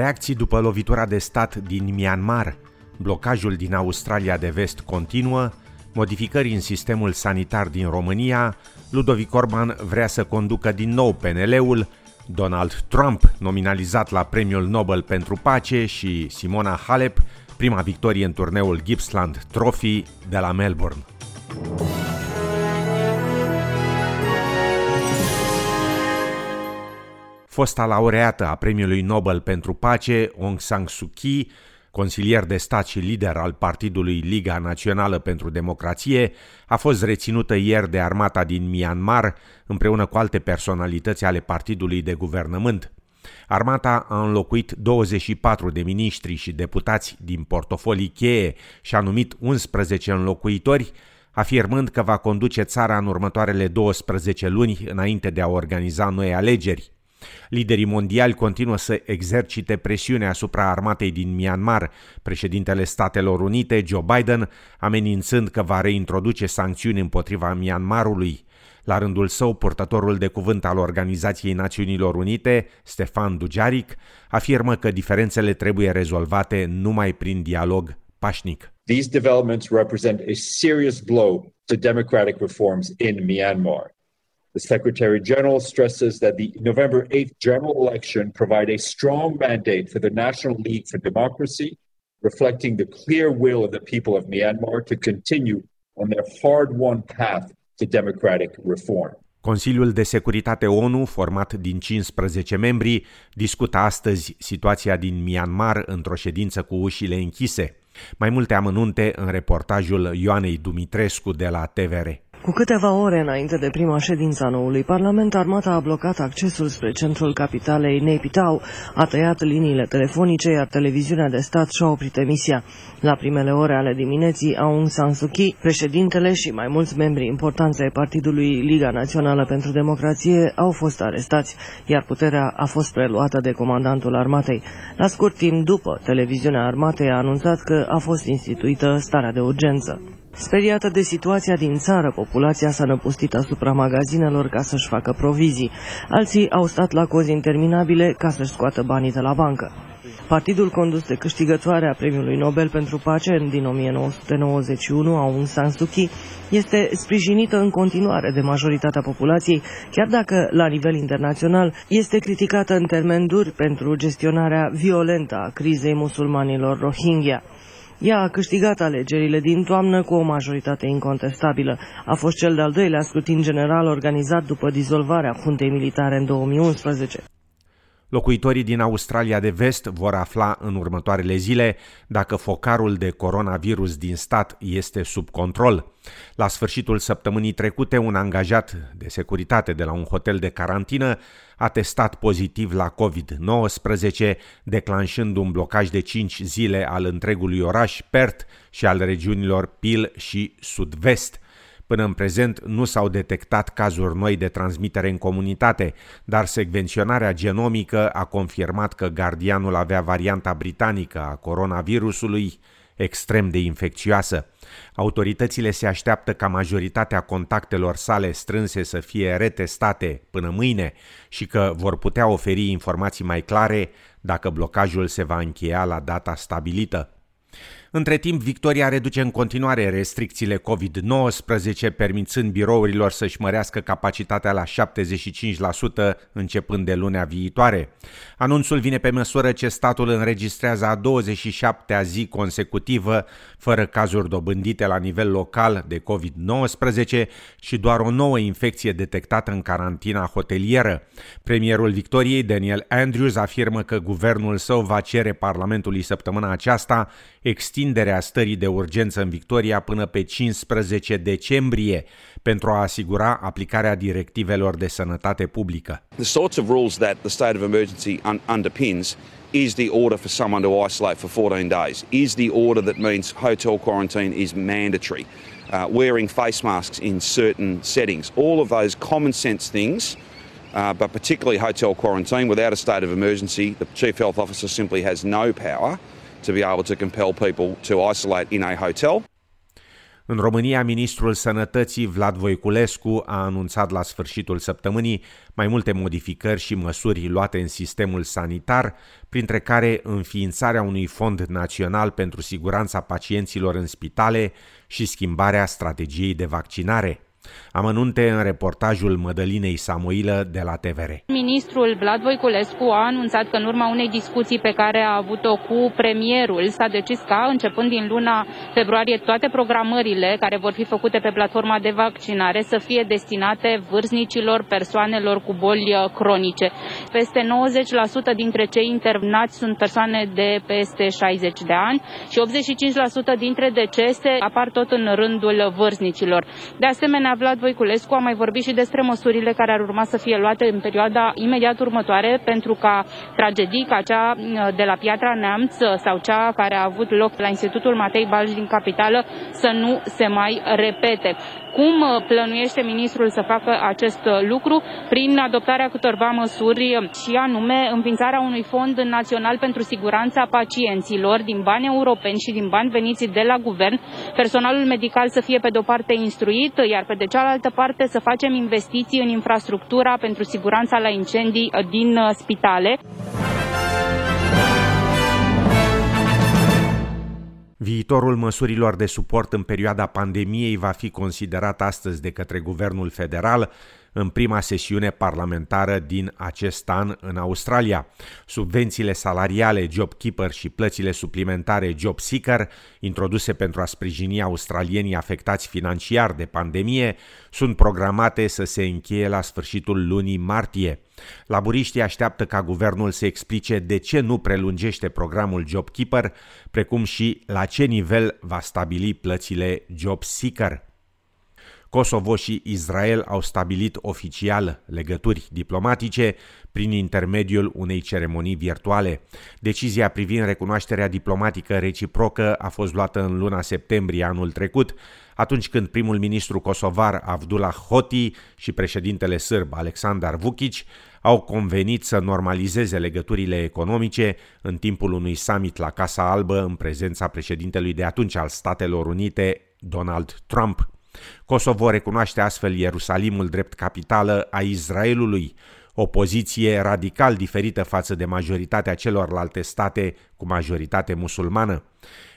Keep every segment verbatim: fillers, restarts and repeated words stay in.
Reacții după lovitura de stat din Myanmar, blocajul din Australia de vest continuă, modificări în sistemul sanitar din România, Ludovic Orban vrea să conducă din nou P N L-ul, Donald Trump nominalizat la Premiul Nobel pentru Pace și Simona Halep, prima victorie în turneul Gippsland Trophy de la Melbourne. Fosta laureată a Premiului Nobel pentru Pace, Aung San Suu Kyi, consilier de stat și lider al partidului Liga Națională pentru Democrație, a fost reținută ieri de armata din Myanmar, împreună cu alte personalități ale partidului de guvernământ. Armata a înlocuit douăzeci și patru de miniștri și deputați din portofolii cheie și a numit unsprezece înlocuitori, afirmând că va conduce țara în următoarele douăsprezece luni înainte de a organiza noi alegeri. Liderii mondiali continuă să exercite presiune asupra armatei din Myanmar, președintele Statelor Unite, Joe Biden, amenințând că va reintroduce sancțiuni împotriva Myanmarului. La rândul său, purtătorul de cuvânt al Organizației Națiunilor Unite, Stefan Dujarric, afirmă că diferențele trebuie rezolvate numai prin dialog pașnic. These developments represent a serious blow to democratic reforms in Myanmar. The Secretary General stresses that the November eighth general election provide a strong mandate for the National League for Democracy, reflecting the clear will of the people of Myanmar to continue on their hard-won path to democratic reform. Consiliul de Securitate O N U, format din cincisprezece membri, discută astăzi situația din Myanmar într-o ședință cu ușile închise. Mai multe amănunte în reportajul Ioanei Dumitrescu de la T V R. Cu câteva ore înainte de prima ședință a noului parlament, armata a blocat accesul spre centrul capitalei Naypyidaw, a tăiat liniile telefonice, iar televiziunea de stat și-a oprit emisia. La primele ore ale dimineții, Aung San Suu Kyi, președintele și mai mulți membri importanți ai partidului Liga Națională pentru Democrație au fost arestați, iar puterea a fost preluată de comandantul armatei. La scurt timp după, televiziunea armatei a anunțat că a fost instituită starea de urgență. Speriată de situația din țară, populația s-a năpustit asupra magazinelor ca să-și facă provizii. Alții au stat la cozi interminabile ca să-și scoată banii de la bancă. Partidul condus de câștigătoarea Premiului Nobel pentru Pace din nouăsprezece nouăzeci și unu, Aung San Suu Kyi, este sprijinită în continuare de majoritatea populației, chiar dacă, la nivel internațional, este criticată în termeni duri pentru gestionarea violentă a crizei musulmanilor Rohingya. Ea a câștigat alegerile din toamnă cu o majoritate incontestabilă. A fost cel de-al doilea scrutin general organizat după dizolvarea juntei militare în două mii unsprezece. Locuitorii din Australia de Vest vor afla în următoarele zile dacă focarul de coronavirus din stat este sub control. La sfârșitul săptămânii trecute, un angajat de securitate de la un hotel de carantină a testat pozitiv la covid nouăsprezece, declanșând un blocaj de cinci zile al întregului oraș Perth și al regiunilor Peel și Sud-Vest. Până în prezent nu s-au detectat cazuri noi de transmitere în comunitate, dar secvenționarea genomică a confirmat că gardianul avea varianta britanică a coronavirusului, extrem de infecțioasă. Autoritățile se așteaptă ca majoritatea contactelor sale strânse să fie retestate până mâine și că vor putea oferi informații mai clare dacă blocajul se va încheia la data stabilită. Între timp, Victoria reduce în continuare restricțiile covid nouăsprezece, permițând birourilor să-și mărească capacitatea la șaptezeci și cinci la sută începând de lunea viitoare. Anunțul vine pe măsură ce statul înregistrează a douăzeci și șaptea zi consecutivă, fără cazuri dobândite la nivel local de covid nouăsprezece și doar o nouă infecție detectată în carantina hotelieră. Premierul Victoriei, Daniel Andrews, afirmă că guvernul său va cere Parlamentului săptămâna aceasta extinderea stării de urgență în Victoria până pe cincisprezece decembrie pentru a asigura aplicarea directivelor de sănătate publică. The sorts of rules that the state of emergency underpins is the order for someone to isolate for fourteen days. Is the order that means hotel quarantine is mandatory. Uh, wearing face masks in certain settings. All of those common sense things, uh, but particularly hotel quarantine without a state of emergency, the chief health officer simply has no power to be able to compel people to isolate in a hotel. În România, ministrul Sănătății Vlad Voiculescu a anunțat la sfârșitul săptămânii mai multe modificări și măsuri luate în sistemul sanitar, printre care înființarea unui fond național pentru siguranța pacienților în spitale și schimbarea strategiei de vaccinare. Amănunte în reportajul Mădălinei Samoilă de la T V R. Ministrul Vlad Voiculescu a anunțat că în urma unei discuții pe care a avut-o cu premierul s-a decis ca, începând din luna februarie, toate programările care vor fi făcute pe platforma de vaccinare să fie destinate vârstnicilor, persoanelor cu boli cronice. Peste nouăzeci la sută dintre cei internați sunt persoane de peste șaizeci de ani și optzeci și cinci la sută dintre decese apar tot în rândul vârstnicilor. De asemenea, Vlad Voiculescu a mai vorbit și despre măsurile care ar urma să fie luate în perioada imediat următoare pentru ca tragedii ca cea de la Piatra Neamț sau cea care a avut loc la Institutul Matei Balș din capitală să nu se mai repete. Cum plănuiește ministrul să facă acest lucru? Prin adoptarea câtorva măsuri și anume înființarea unui fond național pentru siguranța pacienților din bani europeni și din bani veniți de la guvern, personalul medical să fie pe de-o parte instruit, iar pe de cealaltă parte să facem investiții în infrastructura pentru siguranța la incendii din spitale. Viitorul măsurilor de suport în perioada pandemiei va fi considerat astăzi de către Guvernul Federal în prima sesiune parlamentară din acest an în Australia. Subvențiile salariale JobKeeper și plățile suplimentare JobSeeker, introduse pentru a sprijini australienii afectați financiar de pandemie, sunt programate să se încheie la sfârșitul lunii martie. Laburiștii așteaptă ca guvernul să explice de ce nu prelungește programul JobKeeper, precum și la ce nivel va stabili plățile JobSeeker. Kosovo și Israel au stabilit oficial legături diplomatice prin intermediul unei ceremonii virtuale. Decizia privind recunoașterea diplomatică reciprocă a fost luată în luna septembrie anul trecut, atunci când primul ministru kosovar Avdulah Hoti și președintele sârb Aleksandar Vučić au convenit să normalizeze legăturile economice în timpul unui summit la Casa Albă în prezența președintelui de atunci al Statelor Unite, Donald Trump. Kosovo recunoaște astfel Ierusalimul drept capitală a Israelului, o poziție radical diferită față de majoritatea celorlalte state cu majoritate musulmană.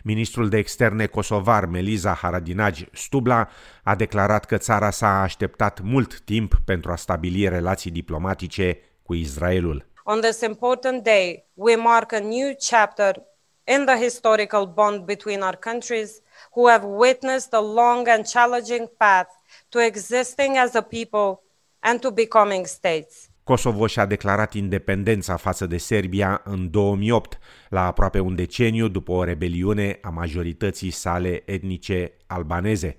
Ministrul de Externe kosovar Meliza Haradinaj Stubla a declarat că țara s-a așteptat mult timp pentru a stabili relații diplomatice cu Israelul. On this important day, we mark a new chapter in the historical bond between our countries, who have witnessed a long and challenging path to existing as a people and to becoming states. Kosovo și-a declarat independența față de Serbia în două mii opt, la aproape un deceniu după o rebeliune a majorității sale etnice albaneze.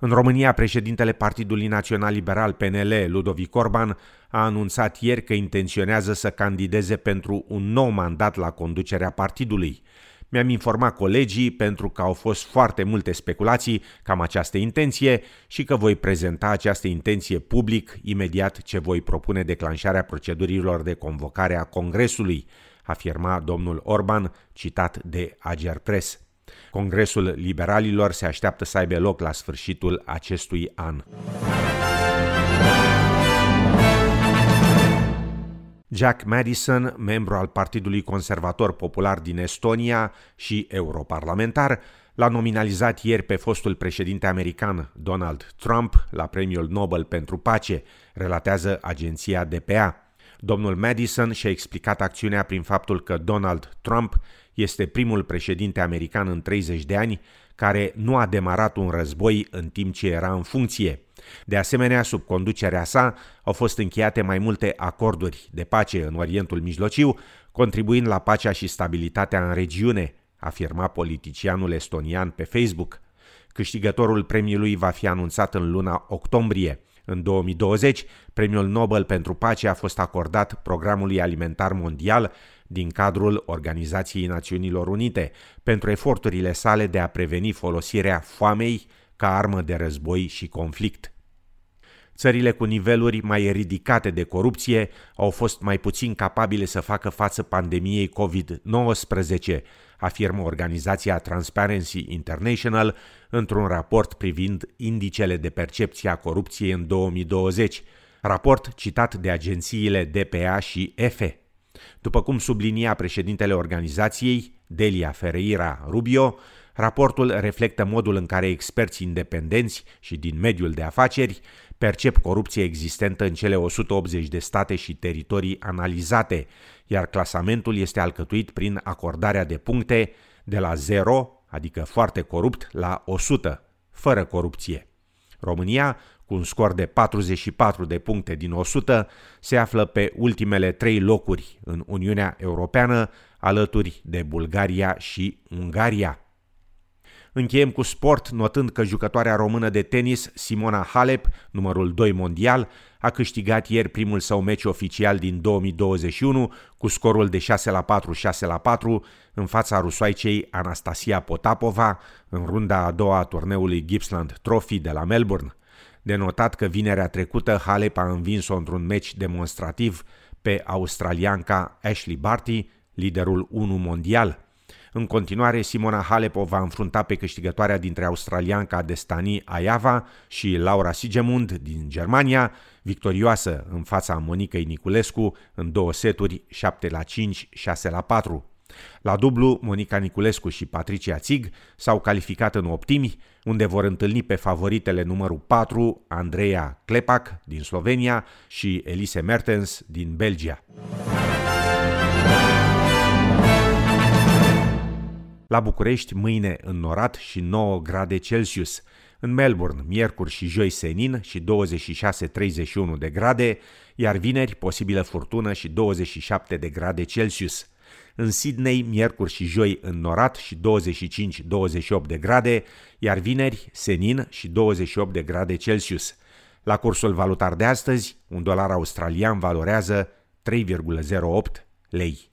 În România, președintele Partidului Național Liberal P N L, Ludovic Orban, a anunțat ieri că intenționează să candideze pentru un nou mandat la conducerea partidului. Mi-am informat colegii pentru că au fost foarte multe speculații cam această intenție și că voi prezenta această intenție public imediat ce voi propune declanșarea procedurilor de convocare a Congresului, afirma domnul Orban, citat de Ager Press. Congresul Liberalilor se așteaptă să aibă loc la sfârșitul acestui an. Jack Madison, membru al Partidului Conservator Popular din Estonia și europarlamentar, l-a nominalizat ieri pe fostul președinte american Donald Trump la Premiul Nobel pentru Pace, relatează agenția D P A. Domnul Madison și-a explicat acțiunea prin faptul că Donald Trump este primul președinte american în treizeci de ani care nu a demarat un război în timp ce era în funcție. De asemenea, sub conducerea sa au fost încheiate mai multe acorduri de pace în Orientul Mijlociu, contribuind la pacea și stabilitatea în regiune, afirma politicianul estonian pe Facebook. Câștigătorul premiului va fi anunțat în luna octombrie. În două mii douăzeci, Premiul Nobel pentru Pace a fost acordat Programului Alimentar Mondial din cadrul Organizației Națiunilor Unite pentru eforturile sale de a preveni folosirea foamei ca armă de război și conflict. Țările cu niveluri mai ridicate de corupție au fost mai puțin capabile să facă față pandemiei covid nouăsprezece, afirmă organizația Transparency International într-un raport privind indicele de percepție a corupției în două mii douăzeci, raport citat de agențiile D P A și E F E. După cum sublinia președintele organizației, Delia Ferreira Rubio, raportul reflectă modul în care experți independenți și din mediul de afaceri percep corupție existentă în cele o sută optzeci de state și teritorii analizate, iar clasamentul este alcătuit prin acordarea de puncte de la zero, adică foarte corupt, la o sută, fără corupție. România, cu un scor de patruzeci și patru de puncte din o sută, se află pe ultimele trei locuri în Uniunea Europeană, alături de Bulgaria și Ungaria. Încheiem cu sport, notând că jucătoarea română de tenis, Simona Halep, numărul doi mondial, a câștigat ieri primul său meci oficial din două mii douăzeci și unu cu scorul de șase la patru, șase la patru în fața rusoaicei Anastasia Potapova în runda a doua a turneului Gippsland Trophy de la Melbourne. De notat că vinerea trecută Halep a învins-o într-un meci demonstrativ pe australianca Ashley Barty, liderul unu mondial. În continuare, Simona Halep o va înfrunta pe câștigătoarea dintre australianca Destiny Ayava și Laura Sigemund din Germania, victorioasă în fața Monicăi Niculescu în două seturi, șapte la cinci, șase la patru. La dublu, Monica Niculescu și Patricia Țig s-au calificat în optimi, unde vor întâlni pe favoritele numărul patru, Andreea Klepac din Slovenia și Elise Mertens din Belgia. La București, mâine înnorat și nouă grade Celsius. În Melbourne, miercuri și joi senin și douăzeci și șase - treizeci și unu de grade, iar vineri, posibilă furtună și douăzeci și șapte de grade Celsius. În Sydney, miercuri și joi înnorat și douăzeci și cinci - douăzeci și opt de grade, iar vineri, senin și douăzeci și opt de grade Celsius. La cursul valutar de astăzi, un dolar australian valorează trei virgulă zero opt lei.